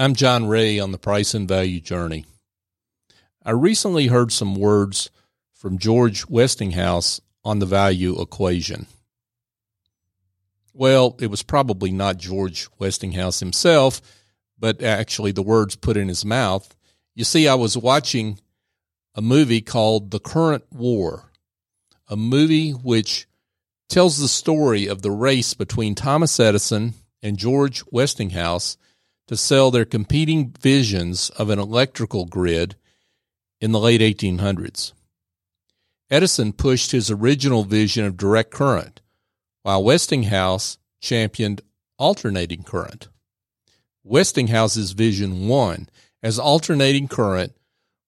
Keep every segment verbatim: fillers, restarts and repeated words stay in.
I'm John Ray on the Price and Value Journey. I recently heard some words from George Westinghouse on the value equation. Well, it was probably not George Westinghouse himself, but actually the words put in his mouth. You see, I was watching a movie called The Current War, a movie which tells the story of the race between Thomas Edison and George Westinghouse to sell their competing visions of an electrical grid in the late eighteen hundreds. Edison pushed his original vision of direct current, while Westinghouse championed alternating current. Westinghouse's vision won, as alternating current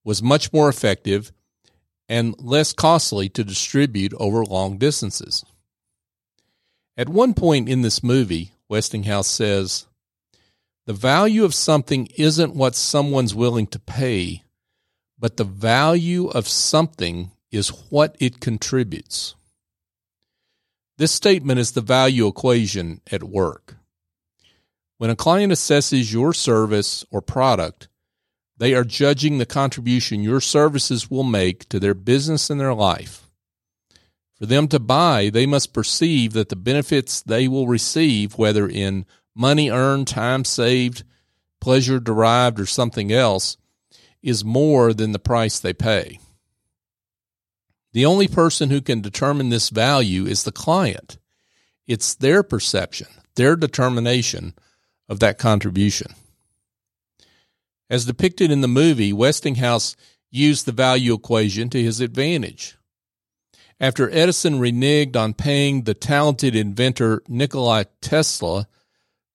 was much more effective and less costly to distribute over long distances. At one point in this movie, Westinghouse says, "The value of something isn't what someone's willing to pay, but the value of something is what it contributes." This statement is the value equation at work. When a client assesses your service or product, they are judging the contribution your services will make to their business and their life. For them to buy, they must perceive that the benefits they will receive, whether in money earned, time saved, pleasure derived, or something else, is more than the price they pay. The only person who can determine this value is the client. It's their perception, their determination of that contribution. As depicted in the movie, Westinghouse used the value equation to his advantage. After Edison reneged on paying the talented inventor Nikola Tesla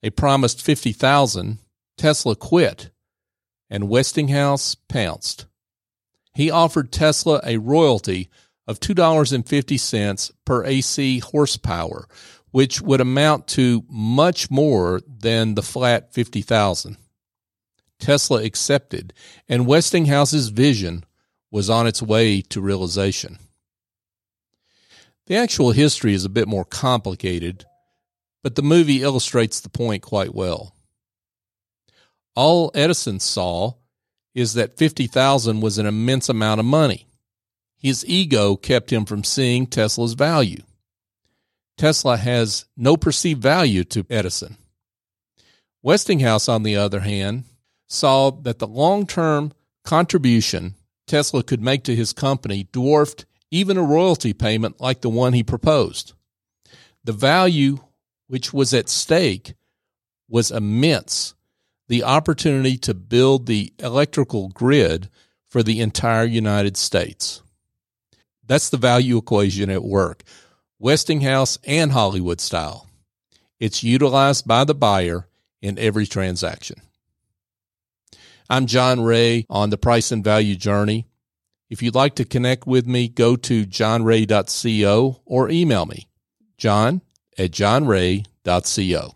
a promised fifty thousand dollars, Tesla quit, and Westinghouse pounced. He offered Tesla a royalty of two dollars and fifty cents per A C horsepower, which would amount to much more than the flat fifty thousand dollars. Tesla accepted, and Westinghouse's vision was on its way to realization. The actual history is a bit more complicated, but the movie illustrates the point quite well. All Edison saw is that fifty thousand dollars was an immense amount of money. His ego kept him from seeing Tesla's value. Tesla has no perceived value to Edison. Westinghouse, on the other hand, saw that the long-term contribution Tesla could make to his company dwarfed even a royalty payment like the one he proposed. The value which was at stake was immense, the opportunity to build the electrical grid for the entire United States. That's the value equation at work, Westinghouse and Hollywood style. It's utilized by the buyer in every transaction. I'm John Ray on the Price and Value Journey. If you'd like to connect with me, go to john ray dot co or email me, john at john ray dot co.